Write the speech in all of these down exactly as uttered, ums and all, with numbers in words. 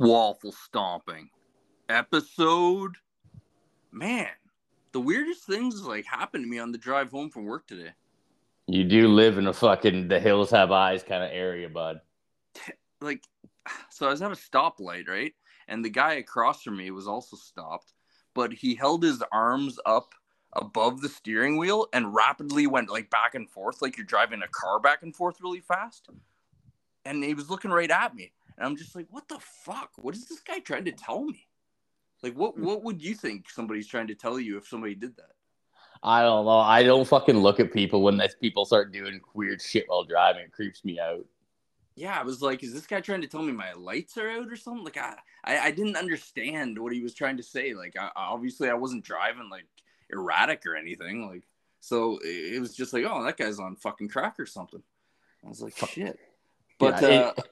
Waffle Stomping episode. Man, the weirdest things like happened to me on the drive home from work today. You do live in a fucking the hills have eyes kind of area, bud. Like, so I was at a stoplight, right? And the guy across from me was also stopped, but he held his arms up above the steering wheel and rapidly went like back and forth, like you're driving a car back and forth really fast. And he was looking right at me. And I'm just like, what the fuck? What is this guy trying to tell me? Like, what what would you think somebody's trying to tell you if somebody did that? I don't know. I don't fucking look at people when these people start doing weird shit while driving. It creeps me out. Yeah, I was like, is this guy trying to tell me my lights are out or something? Like, I, I, I didn't understand what he was trying to say. Like, I, obviously, I wasn't driving, like, erratic or anything. Like, so it was just like, oh, that guy's on fucking crack or something. I was like, shit. But, yeah, uh, it...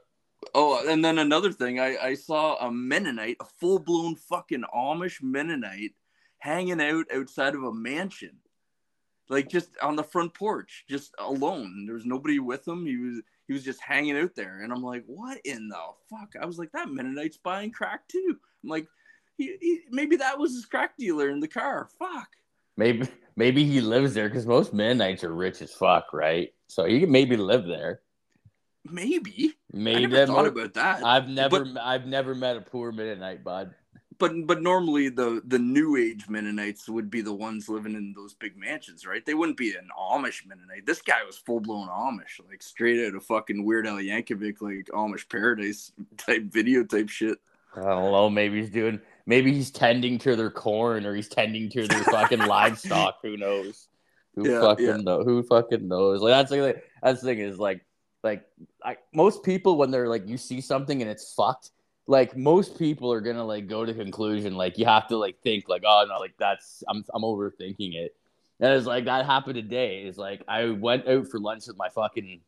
oh, and then another thing, I, I saw a Mennonite, a full-blown fucking Amish Mennonite hanging out outside of a mansion. Like, just on the front porch, just alone. There was nobody with him. He was... He was just hanging out there, and I'm like, what in the fuck? I was like, that Mennonite's buying crack, too. I'm like, he, he, maybe that was his crack dealer in the car. Fuck. Maybe maybe he lives there, because most Mennonites are rich as fuck, right? So he could maybe live there. Maybe. Maybe. I never thought more, about that. I've never but, I've never met a poor Mennonite, bud. But but normally the, the New Age Mennonites would be the ones living in those big mansions, right? They wouldn't be an Amish Mennonite. This guy was full-blown Amish, like straight out of fucking Weird Al Yankovic, like Amish Paradise type video type shit. I don't know. Maybe he's doing – maybe he's tending to their corn or he's tending to their fucking livestock. Who knows? Who yeah, fucking yeah. knows? Who fucking knows? Like that's, like, that's the thing is like like I, most people when they're like you see something and it's fucked. Like, most people are going to, like, go to conclusion. Like, you have to, like, think, like, oh, no, like, that's, I'm I'm overthinking it. And it's, like, that happened today. It's, like, I went out for lunch with my fucking,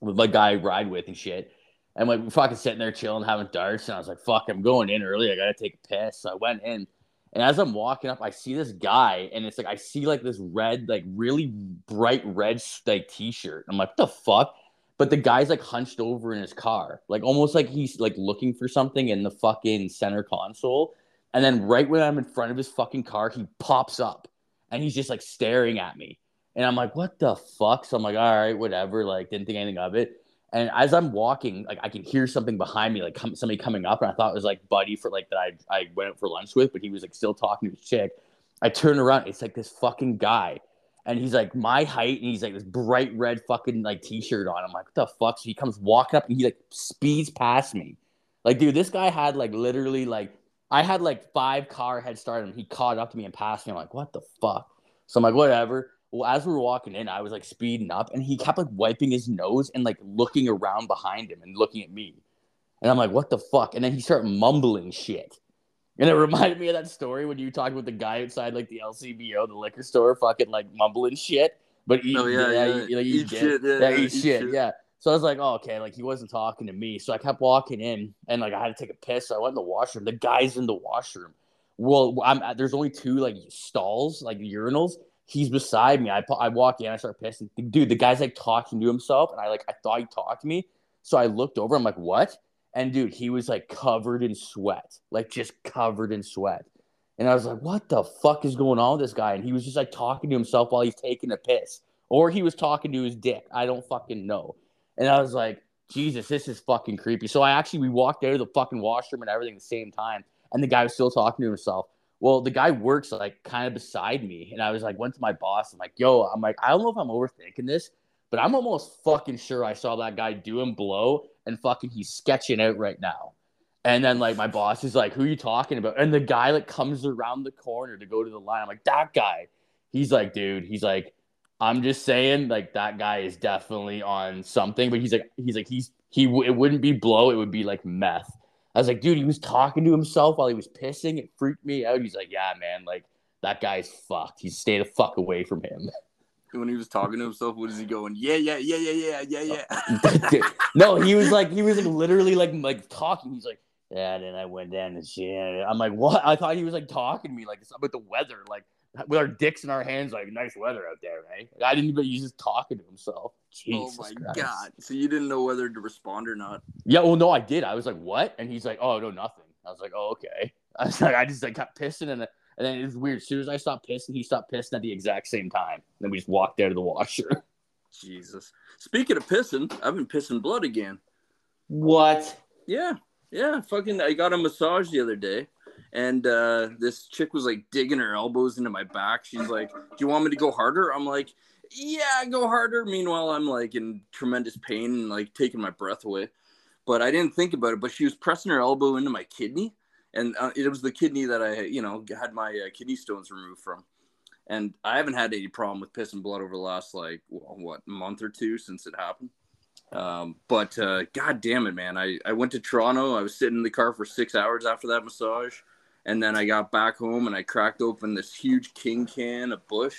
with my guy I ride with and shit. And, like, we're fucking sitting there chilling, having darts. And I was, like, fuck, I'm going in early. I got to take a piss. So I went in. And as I'm walking up, I see this guy. And it's, like, I see, like, this red, like, really bright red, like, T-shirt. I'm, like, what the fuck? But the guy's, like, hunched over in his car. Like, almost like he's, like, looking for something in the fucking center console. And then right when I'm in front of his fucking car, he pops up. And he's just, like, staring at me. And I'm like, what the fuck? So I'm like, all right, whatever. Like, didn't think anything of it. And as I'm walking, like, I can hear something behind me, like, com- somebody coming up. And I thought it was, like, buddy for, like, that I, I went out for lunch with. But he was, like, still talking to his chick. I turn around. It's, like, this fucking guy. And he's, like, my height, and he's, like, this bright red fucking, like, T-shirt on. I'm like, what the fuck? So he comes walking up, and he, like, speeds past me. Like, dude, this guy had, like, literally, like, I had, like, five car head start, and he caught up to me and passed me. I'm like, what the fuck? So I'm like, whatever. Well, as we were walking in, I was, like, speeding up, and he kept, like, wiping his nose and, like, looking around behind him and looking at me. And I'm like, what the fuck? And then he started mumbling shit. And it reminded me of that story when you talked with the guy outside, like, the L C B O, the liquor store, fucking, like, mumbling shit. But eat, oh, yeah, yeah, yeah. Eat, like, eat, eat shit. Yeah, yeah, eat, eat shit, shit, yeah. So I was like, oh, okay, like, he wasn't talking to me. So I kept walking in, and, like, I had to take a piss. So I went in the washroom. The guy's in the washroom. Well, I'm at, there's only two, like, stalls, like, urinals. He's beside me. I, I walk in. I start pissing. Dude, the guy's, like, talking to himself, and I, like, I thought he talked to me. So I looked over. I'm like, what? And, dude, he was, like, covered in sweat. Like, just covered in sweat. And I was like, what the fuck is going on with this guy? And he was just, like, talking to himself while he's taking a piss. Or he was talking to his dick. I don't fucking know. And I was like, Jesus, this is fucking creepy. So I actually, we walked out of the fucking washroom and everything at the same time. And the guy was still talking to himself. Well, the guy works, like, kind of beside me. And I was like, went to my boss. I'm like, yo, I'm like, I don't know if I'm overthinking this. But I'm almost fucking sure I saw that guy doing blow. And fucking he's sketching out right now. And then, like, my boss is like, who are you talking about? And the guy, like, comes around the corner to go to the line. I'm like, that guy. He's like, dude, he's like, I'm just saying, like, that guy is definitely on something. But he's like, he's like, he's, he, it wouldn't be blow. It would be, like, meth. I was like, dude, he was talking to himself while he was pissing. It freaked me out. He's like, yeah, man, like, that guy's fucked. He stay the fuck away from him. When he was talking to himself, what is he going? Yeah, yeah, yeah, yeah, yeah, yeah, yeah. No, he was like, he was like literally like like talking. He's like, yeah. And then I went down and shit. I'm like, what? I thought he was like talking to me like this about the weather, like with our dicks in our hands, like nice weather out there, right? I didn't even. He's just talking to himself. Jesus oh my Christ. God! So you didn't know whether to respond or not? Yeah. Well, no, I did. I was like, what? And he's like, oh, no, nothing. I was like, oh, okay. I was like, I just like got pissing, and and then it was weird. As soon as I stopped pissing, he stopped pissing at the exact same time. Then we just walked there to the washer. Jesus. Speaking of pissing, I've been pissing blood again. What? Yeah, yeah. Fucking, I got a massage the other day, and uh, this chick was like digging her elbows into my back. She's like, "Do you want me to go harder?" I'm like, "Yeah, go harder." Meanwhile, I'm like in tremendous pain and like taking my breath away. But I didn't think about it. But she was pressing her elbow into my kidney, and uh, it was the kidney that I, you know, had my uh, kidney stones removed from. And I haven't had any problem with pissing blood over the last like what month or two since it happened. Um, but, uh, God damn it, man. I, I went to Toronto. I was sitting in the car for six hours after that massage. And then I got back home and I cracked open this huge King can of Bush,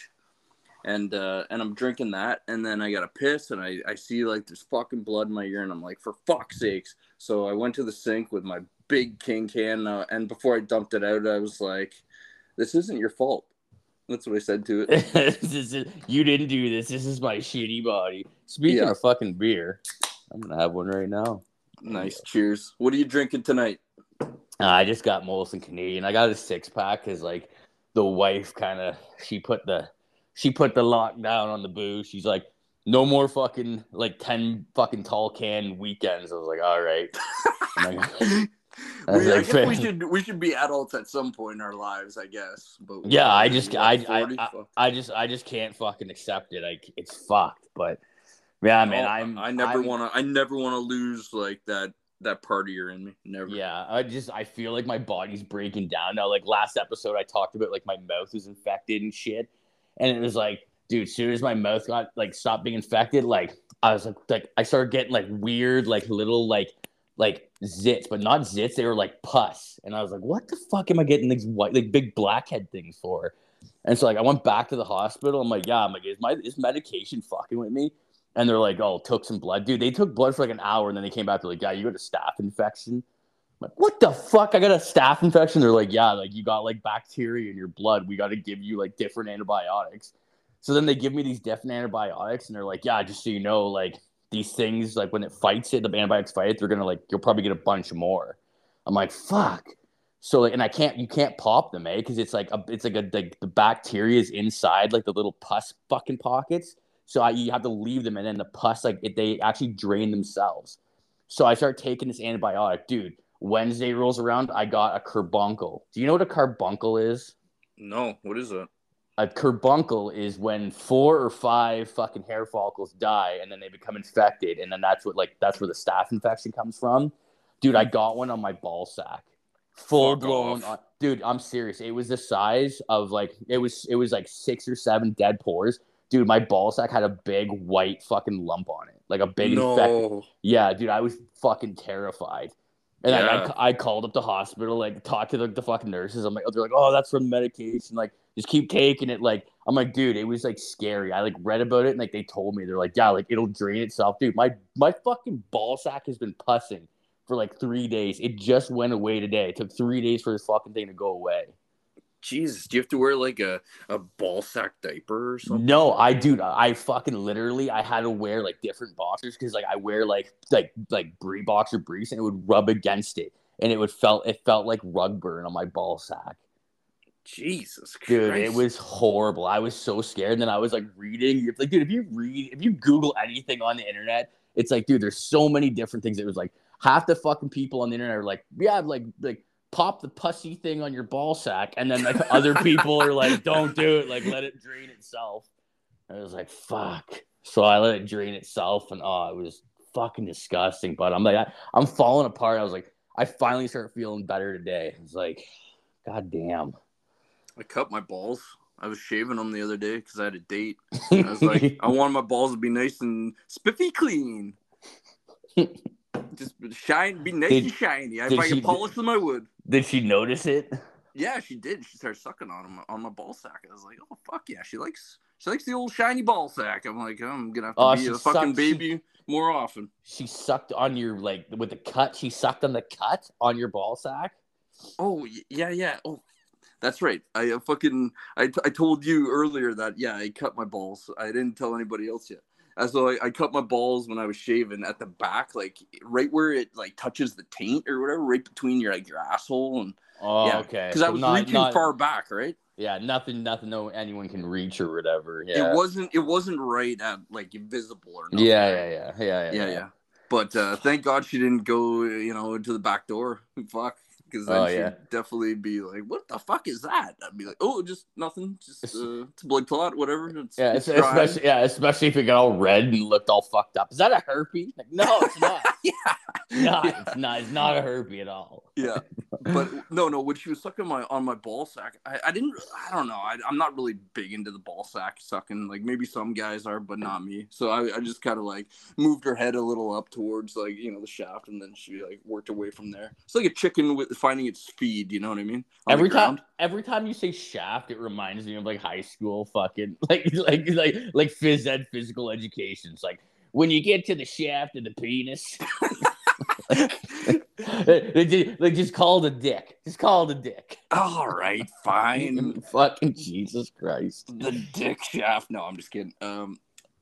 and, uh, and I'm drinking that. And then I got a piss, and I, I see like there's fucking blood in my urine. I'm like, for fuck's sakes. So I went to the sink with my big King can. Uh, and before I dumped it out, I was like, this isn't your fault. That's what I said to it. This is, you didn't do this. This is my shitty body. Speaking yeah. of fucking beer, I'm going to have one right now. Nice. Cheers. What are you drinking tonight? Uh, I just got Molson Canadian. I got a six-pack because, like, the wife kind of, she put the she put the lockdown on the booze. She's like, no more fucking, like, ten fucking tall can weekends. I was like, all right. I, we, like, I guess we should we should be adults at some point in our lives, I guess. But yeah, I just like I, I, I, I just I just can't fucking accept it. Like, it's fucked. But yeah, no, man, I'm I never I'm, wanna I never wanna lose like that that partier in me. Never. Yeah, I just I feel like my body's breaking down now. Like last episode, I talked about like my mouth was infected and shit, and it was like, dude, as soon as my mouth got like stopped being infected, like I was like like I started getting like weird like little like. like zits, but not zits. They were like pus. And I was like, what the fuck am I getting these white, like big blackhead things for? And so like, I went back to the hospital. I'm like, yeah, I'm like, is my, is medication fucking with me? And they're like, oh, took some blood. Dude, they took blood for like an hour. And then they came back. They're like, yeah, you got a staph infection. I'm like, what the fuck? I got a staph infection. They're like, yeah, like you got like bacteria in your blood. We got to give you like different antibiotics. So then they give me these different antibiotics. And they're like, yeah, just so you know, like, these things, like, when it fights it, the antibiotics fight it, they're going to, like, you'll probably get a bunch more. I'm like, fuck. So, like, and I can't, you can't pop them, eh? Because it's, like, a, it's, like, a, like, the bacteria is inside, like, the little pus fucking pockets. So I, you have to leave them, and then the pus, like, it, they actually drain themselves. So I start taking this antibiotic. Dude, Wednesday rolls around, I got a carbuncle. Do you know what a carbuncle is? No. What is that? A carbuncle is when four or five fucking hair follicles die, and then they become infected, and then that's what like that's where the staph infection comes from. Dude, I got one on my ball sack, full blown. On, dude, I'm serious. It was the size of like it was it was like six or seven dead pores. Dude, my ball sack had a big white fucking lump on it, like a big no. infection. Yeah, dude, I was fucking terrified. And yeah. I, I called up the hospital, like, talked to the, the fucking nurses. I'm like, oh, they're like, oh, that's from medication. Like, just keep taking it. Like, I'm like, dude, it was, like, scary. I, like, read about it, and, like, they told me. They're like, yeah, like, it'll drain itself. Dude, my, my fucking ball sack has been pussing for, like, three days. It just went away today. It took three days for this fucking thing to go away. Jesus, do you have to wear, like, a, a ball sack diaper or something? No, I, dude, I fucking literally, I had to wear, like, different boxers because, like, I wear, like, like, like, brie boxer briefs, and it would rub against it, and it would felt, it felt like rug burn on my ball sack. Jesus Christ. Dude, it was horrible. I was so scared, and then I was, like, reading, like, dude, if you read, if you Google anything on the internet, it's like, dude, there's so many different things. It was, like, half the fucking people on the internet are, like, yeah, like, like, pop the pussy thing on your ball sack, and then like other people are like, don't do it, like let it drain itself. And I was like, fuck. So I let it drain itself, and oh, it was fucking disgusting. But I'm like, I, I'm falling apart. I was like, I finally start feeling better today. It's like, god damn. I cut my balls. I was shaving them the other day because I had a date. And I was like, I wanted my balls to be nice and spiffy clean. Just shine, be nice did, and shiny. If I could polish them, I would. Did she notice it? Yeah, she did. She started sucking on him on my ball sack. I was like, "Oh fuck yeah!" She likes she likes the old shiny ball sack. I'm like, I'm gonna have to oh, be a sucked, fucking baby she, more often. She sucked on your like with the cut. She sucked on the cut on your ball sack. Oh yeah, yeah. Oh, that's right. I uh, fucking I, t- I told you earlier that yeah, I cut my balls. I didn't tell anybody else yet. as though I, I cut my balls when I was shaving at the back, like right where it like touches the taint or whatever, right between your like your asshole and oh, yeah. okay, because so I was not, reaching not, far back, right? Yeah, nothing, nothing, no anyone can reach or whatever. Yeah. It wasn't, it wasn't right at like invisible or nothing. Yeah, yeah, yeah, yeah, yeah, yeah. yeah. yeah. But uh, thank God she didn't go, you know, into the back door. Fuck. Because then oh, she'd yeah. definitely be like, what the fuck is that? I'd be like, oh, just nothing. Just uh, it's a blood clot, whatever. It's, yeah, it's especially, yeah, especially if it got all red and looked all fucked up. Is that a herpy? Like, no, it's not. yeah. No, yeah. It's not. It's not a herpy at all. Yeah. But no, no, when she was sucking my on my ball sack, I, I didn't, I don't know. I, I'm not really big into the ball sack sucking. Like maybe some guys are, but not me. So I, I just kind of like moved her head a little up towards like, you know, the shaft. And then she like worked away from there. It's like a chicken with, finding its feed, you know what I mean? On every time, every time you say shaft, it reminds me of like high school fucking like like like like phys ed, physical education. It's like when you get to the shaft of the penis, they, they, just, they just call it a dick. Just call it a dick. All right, fine. Fucking Jesus Christ, the dick shaft. No, I'm just kidding. Um.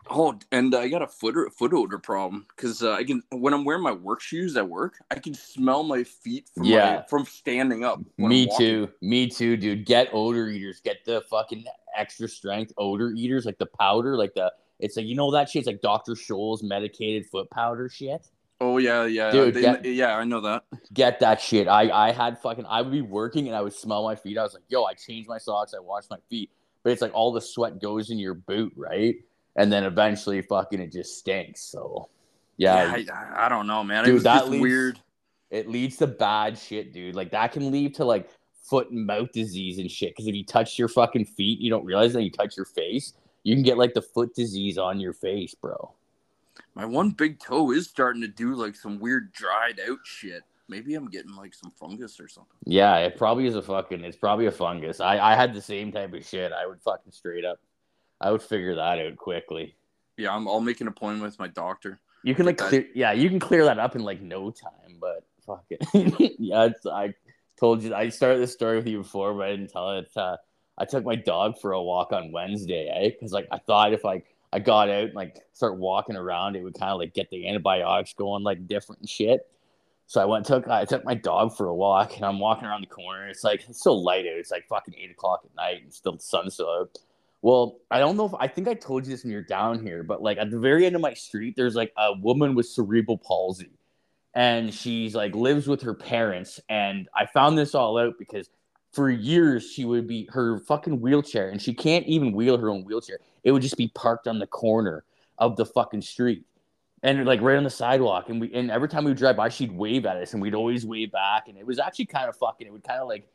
Oh, and I got a foot foot odor problem because uh, I can when I'm wearing my work shoes at work, I can smell my feet from yeah. my, from standing up. Me too, me too, dude. Get odor eaters. Get the fucking extra strength odor eaters, like the powder, like the it's like you know that shit's like Doctor Scholl's medicated foot powder shit. Oh yeah, yeah, dude, they, get, yeah, I know that. Get that shit. I I had fucking I would be working and I would smell my feet. I was like, yo, I changed my socks, I washed my feet, but it's like all the sweat goes in your boot, right? And then eventually, fucking, it just stinks. So, yeah, yeah I, I don't know, man. Dude, it was that just leads, weird. It leads to bad shit, dude. Like that can lead to like foot and mouth disease and shit. Because if you touch your fucking feet, you don't realize that you touch your face. You can get like the foot disease on your face, bro. My one big toe is starting to do like some weird dried out shit. Maybe I'm getting like some fungus or something. Yeah, it probably is a fucking. It's probably a fungus. I I had the same type of shit. I would fucking straight up. I would figure that out quickly. Yeah, I'm, I'll make an appointment with my doctor. You can like, like clear, yeah, you can clear that up in like no time. But fuck it. yeah, it's, I told you I started this story with you before, but I didn't tell it. Uh, I took my dog for a walk on Wednesday, eh? Because like I thought if like I got out and like start walking around, it would kind of like get the antibiotics going like different and shit. So I went took I took my dog for a walk, and I'm walking around the corner. It's like it's so light out. It's like fucking eight o'clock at night, and still the sun's still out. Well, I don't know if I think I told you this when you're down here, but like at the very end of my street, there's like a woman with cerebral palsy, and she's like lives with her parents. And I found this all out because for years she would be her fucking wheelchair, and she can't even wheel her own wheelchair. It would just be parked on the corner of the fucking street, and like right on the sidewalk. And we and every time we would drive by, she'd wave at us, and we'd always wave back. And it was actually kind of fucking. It would kind of like.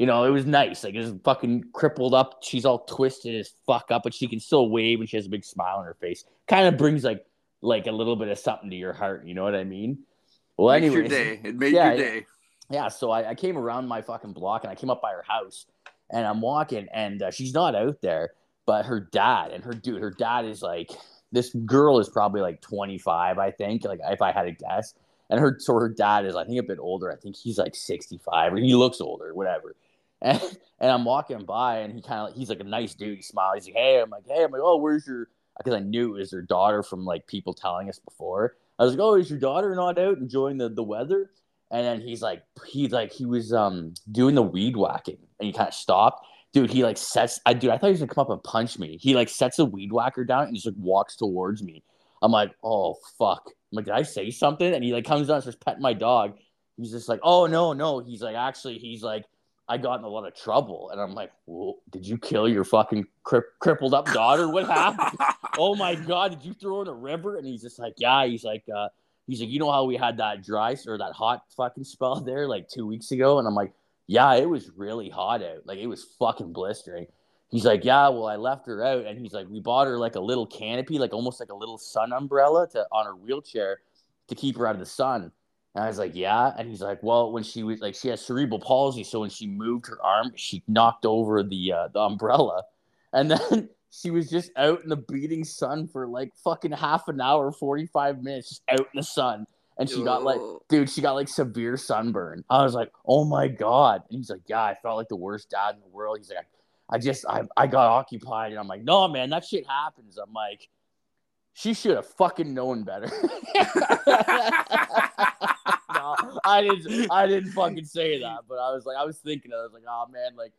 You know, it was nice. Like, it was fucking crippled up. She's all twisted as fuck up, but she can still wave, and she has a big smile on her face. Kind of brings, like, like a little bit of something to your heart. You know what I mean? Well, anyway. It made your day. It made yeah, your day. Yeah, so I, I came around my fucking block, and I came up by her house, and I'm walking, and uh, she's not out there, but her dad, and her dude, her dad is, like, this girl is probably, like, twenty-five, I think, like, if I had to guess. And her, so her dad is, I think, a bit older. I think he's, like, sixty-five, or he looks older, whatever. And, and I'm walking by, and he kind of he's like a nice dude. He smiles. He's like, hey, I'm like, hey, I'm like, oh, where's your? Because I knew it was their daughter from like people telling us before. I was like, oh, is your daughter not out enjoying the, the weather? And then he's like, he's like, he was um doing the weed whacking, and he kind of stopped. Dude, he like sets. I dude, I thought he was gonna come up and punch me. He like sets a weed whacker down and just like walks towards me. I'm like, oh fuck. I'm like, did I say something? And he like comes down and starts petting my dog. He's just like, oh no, no. He's like, actually, he's like. I got in a lot of trouble, and I'm like, well, did you kill your fucking cri- crippled up daughter? What happened? Oh my God, did you throw her in a river? And he's just like, yeah, he's like, uh, he's like, you know how we had that dry or that hot fucking spell there like two weeks ago? And I'm like, yeah, it was really hot out. Like it was fucking blistering. He's like, yeah, well, I left her out. And he's like, we bought her like a little canopy, like almost like a little sun umbrella to on her wheelchair to keep her out of the sun. And I was like, yeah. And he's like, well, when she was like, she has cerebral palsy. So when she moved her arm, she knocked over the uh, the umbrella. And then she was just out in the beating sun for like fucking half an hour, forty-five minutes, just out in the sun. And she got like, dude, she got like severe sunburn. I was like, oh my God. And he's like, yeah, I felt like the worst dad in the world. He's like, I just, I, I got occupied. And I'm like, no, man, that shit happens. I'm like, she should have fucking known better. No, I didn't. I didn't fucking say that, but I was like, I was thinking, I was like, oh man, like,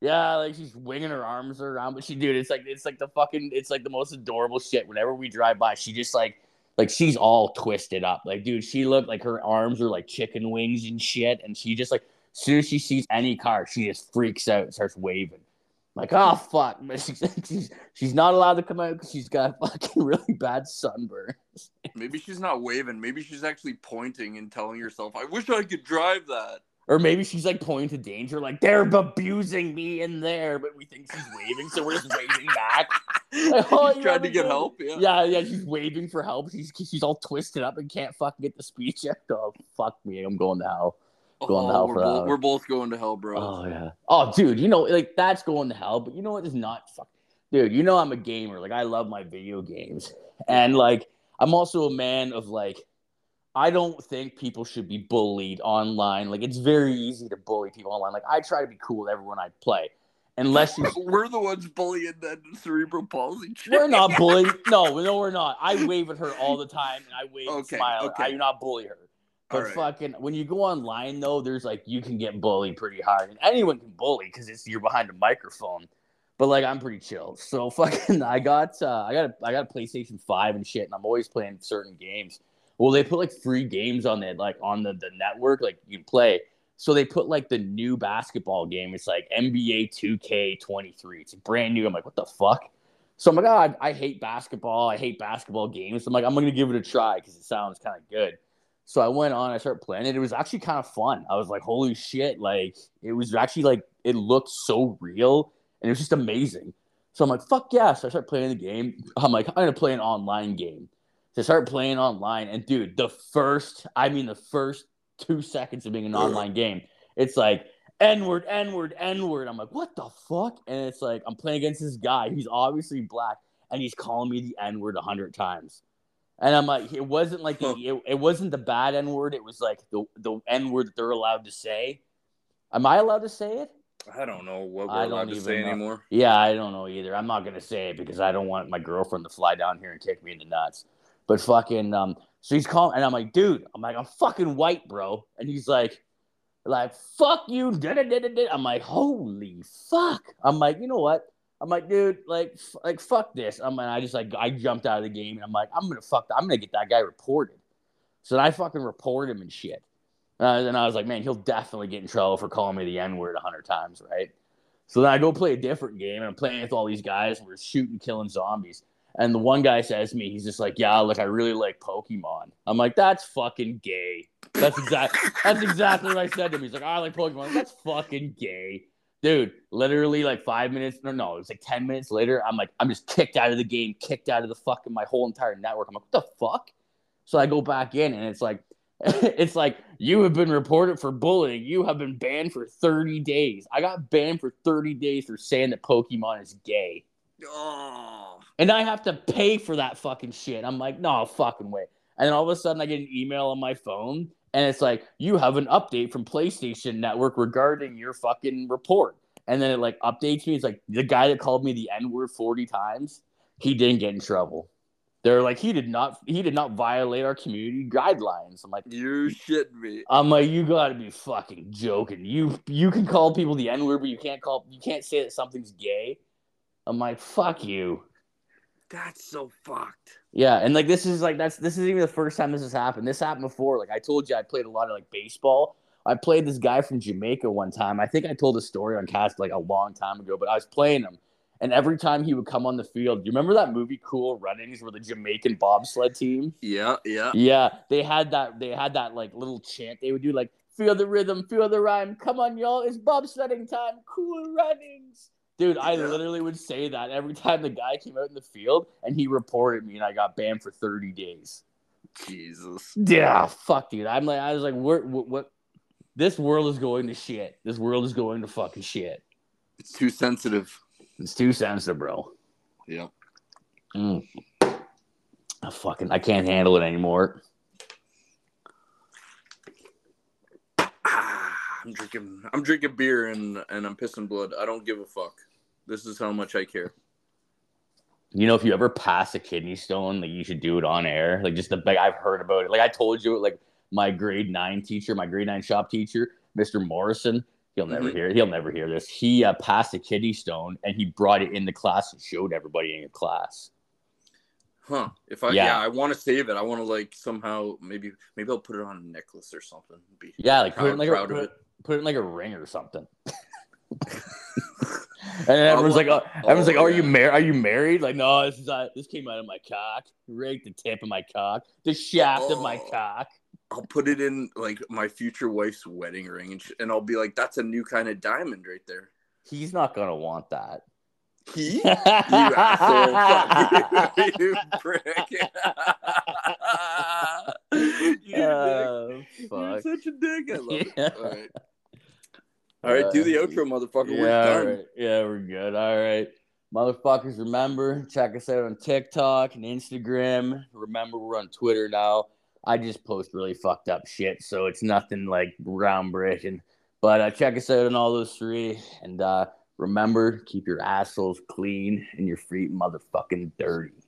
yeah, like she's winging her arms around, but she, dude, it's like, it's like the fucking, it's like the most adorable shit. Whenever we drive by, she just like, like she's all twisted up, like, dude, she looked like her arms are like chicken wings and shit, and she just like, as soon as she sees any car, she just freaks out and starts waving. Like, oh, fuck. She's, she's not allowed to come out because she's got fucking really bad sunburns. Maybe she's not waving. Maybe she's actually pointing and telling herself, I wish I could drive that. Or maybe she's, like, pointing to danger, like, they're abusing me in there. But we think she's waving, so we're just waving back. Like, oh, she's trying to get help, yeah. Yeah, yeah, she's waving for help. She's, she's all twisted up and can't fucking get the speech out. Oh, fuck me. I'm going to hell. Going oh, to hell we're, for bo- we're both going to hell, bro. Oh yeah. Oh, dude, you know, like that's going to hell. But you know what is not fuck, dude. You know I'm a gamer. Like I love my video games, and like I'm also a man of like, I don't think people should be bullied online. Like it's very easy to bully people online. Like I try to be cool with everyone I play, unless you... we're the ones bullying that cerebral palsy. We're not bullying. No, no, we're not. I wave at her all the time, and I wave okay, and smile. Okay. I do not bully her. But right. Fucking, when you go online, though, there's, like, you can get bullied pretty hard. And anyone can bully because it's you're behind a microphone. But, like, I'm pretty chill. So, fucking, I got uh, I got a, I got a PlayStation five and shit, and I'm always playing certain games. Well, they put, like, free games on it, like, on the, the network, like, you can play. So they put, like, the new basketball game. It's, like, N B A two K twenty-three. It's brand new. I'm like, what the fuck? So I'm like, oh, I, I hate basketball. I hate basketball games. So I'm like, I'm going to give it a try because it sounds kind of good. So I went on, I started playing it. It was actually kind of fun. I was like, holy shit. Like, it was actually like, it looked so real and it was just amazing. So I'm like, fuck yeah. So I started playing the game. I'm like, I'm going to play an online game. So I started playing online. And dude, the first, I mean, the first two seconds of being an online game, it's like, N-word, N-word, N-word. I'm like, what the fuck? And it's like, I'm playing against this guy. He's obviously black and he's calling me the N-word a hundred times. And I'm like, it wasn't like the, it, it wasn't the bad N word. It was like the the N word that they're allowed to say. Am I allowed to say it? I don't know what we're allowed to say know. anymore. Yeah, I don't know either. I'm not gonna say it because I don't want my girlfriend to fly down here and kick me in the nuts. But fucking, um, so he's calling, and I'm like, dude, I'm like, I'm fucking white, bro. And he's like, like, fuck you, da da da da. I'm like, holy fuck. I'm like, you know what? I'm like, dude, like, f- like, fuck this. I'm like, I just like, I jumped out of the game, and I'm like, I'm gonna fuck, that. I'm gonna get that guy reported. So then I fucking report him and shit. Uh, and I was like, man, he'll definitely get in trouble for calling me the N word a hundred times, right? So then I go play a different game, and I'm playing with all these guys, and we're shooting, killing zombies. And the one guy says to me, he's just like, yeah, look, I really like Pokemon. I'm like, that's fucking gay. That's exactly, that's exactly what I said to him. He's like, I like Pokemon. Like, that's fucking gay. Dude, literally like five minutes, no, no, it was like ten minutes later. I'm like, I'm just kicked out of the game, kicked out of the fucking my whole entire network. I'm like, what the fuck? So I go back in, and it's like, it's like, you have been reported for bullying. You have been banned for thirty days. I got banned for thirty days for saying that Pokemon is gay. Oh. And I have to pay for that fucking shit. I'm like, no fucking way. And then all of a sudden I get an email on my phone. And it's like, you have an update from PlayStation Network regarding your fucking report. And then it, like, updates me. It's like, the guy that called me the N-word forty times, he didn't get in trouble. They're like, he did not he did not violate our community guidelines. I'm like, you shitting me. I'm like, you got to be fucking joking. You you can call people the N-word, but you can't call you can't say that something's gay. I'm like, fuck you. That's so fucked. Yeah, and like this is like that's this isn't even the first time this has happened. This happened before. Like I told you, I played a lot of like baseball. I played this guy from Jamaica one time. I think I told a story on cast like a long time ago, but I was playing him, and every time he would come on the field, you remember that movie Cool Runnings where the Jamaican bobsled team? Yeah, yeah, yeah. They had that. They had that like little chant they would do, like feel the rhythm, feel the rhyme. Come on, y'all, it's bobsledding time. Cool Runnings. Dude, I yeah. literally would say that every time the guy came out in the field, and he reported me, and I got banned for thirty days. Jesus. Yeah, fuck, dude. I'm like, I was like, what? What? what? This world is going to shit. This world is going to fucking shit. It's too sensitive. It's too sensitive, bro. Yeah. Mm. I fucking, I can't handle it anymore. I'm drinking. I'm drinking beer and, and I'm pissing blood. I don't give a fuck. This is how much I care. you know, if you ever pass a kidney stone, like, you should do it on air. Like, just the like, I've heard about it. Like, I told you, like, my grade nine teacher, my grade nine shop teacher, Mister Morrison, he'll never mm-hmm. hear he'll never hear this. He uh, passed a kidney stone, and he brought it in the class and showed everybody in the class. Huh. If I yeah, yeah I want to save it. I want to, like, somehow maybe maybe I'll put it on a necklace or something. Be yeah, like proud, put it in like a, put it. put it in like a ring or something. And then everyone's like, oh, everyone's oh, like, oh, are yeah. you married? Are you married? Like, no, this is uh, this came out of my cock, right? The tip of my cock, the shaft oh. of my cock. I'll put it in, like, my future wife's wedding ring, and, sh- and I'll be like, that's a new kind of diamond right there. He's not gonna want that. He? You asshole! Fuck you, you prick! You're, a dick. Uh, You're such a dick. I love yeah. it. All right. All right, do the outro, motherfucker. Yeah, we're done. Right. Yeah, we're good. All right. Motherfuckers, remember, check us out on TikTok and Instagram. Remember, we're on Twitter now. I just post really fucked up shit, so it's nothing like groundbreaking. But uh, check us out on all those three. And uh, remember, keep your assholes clean and your feet motherfucking dirty.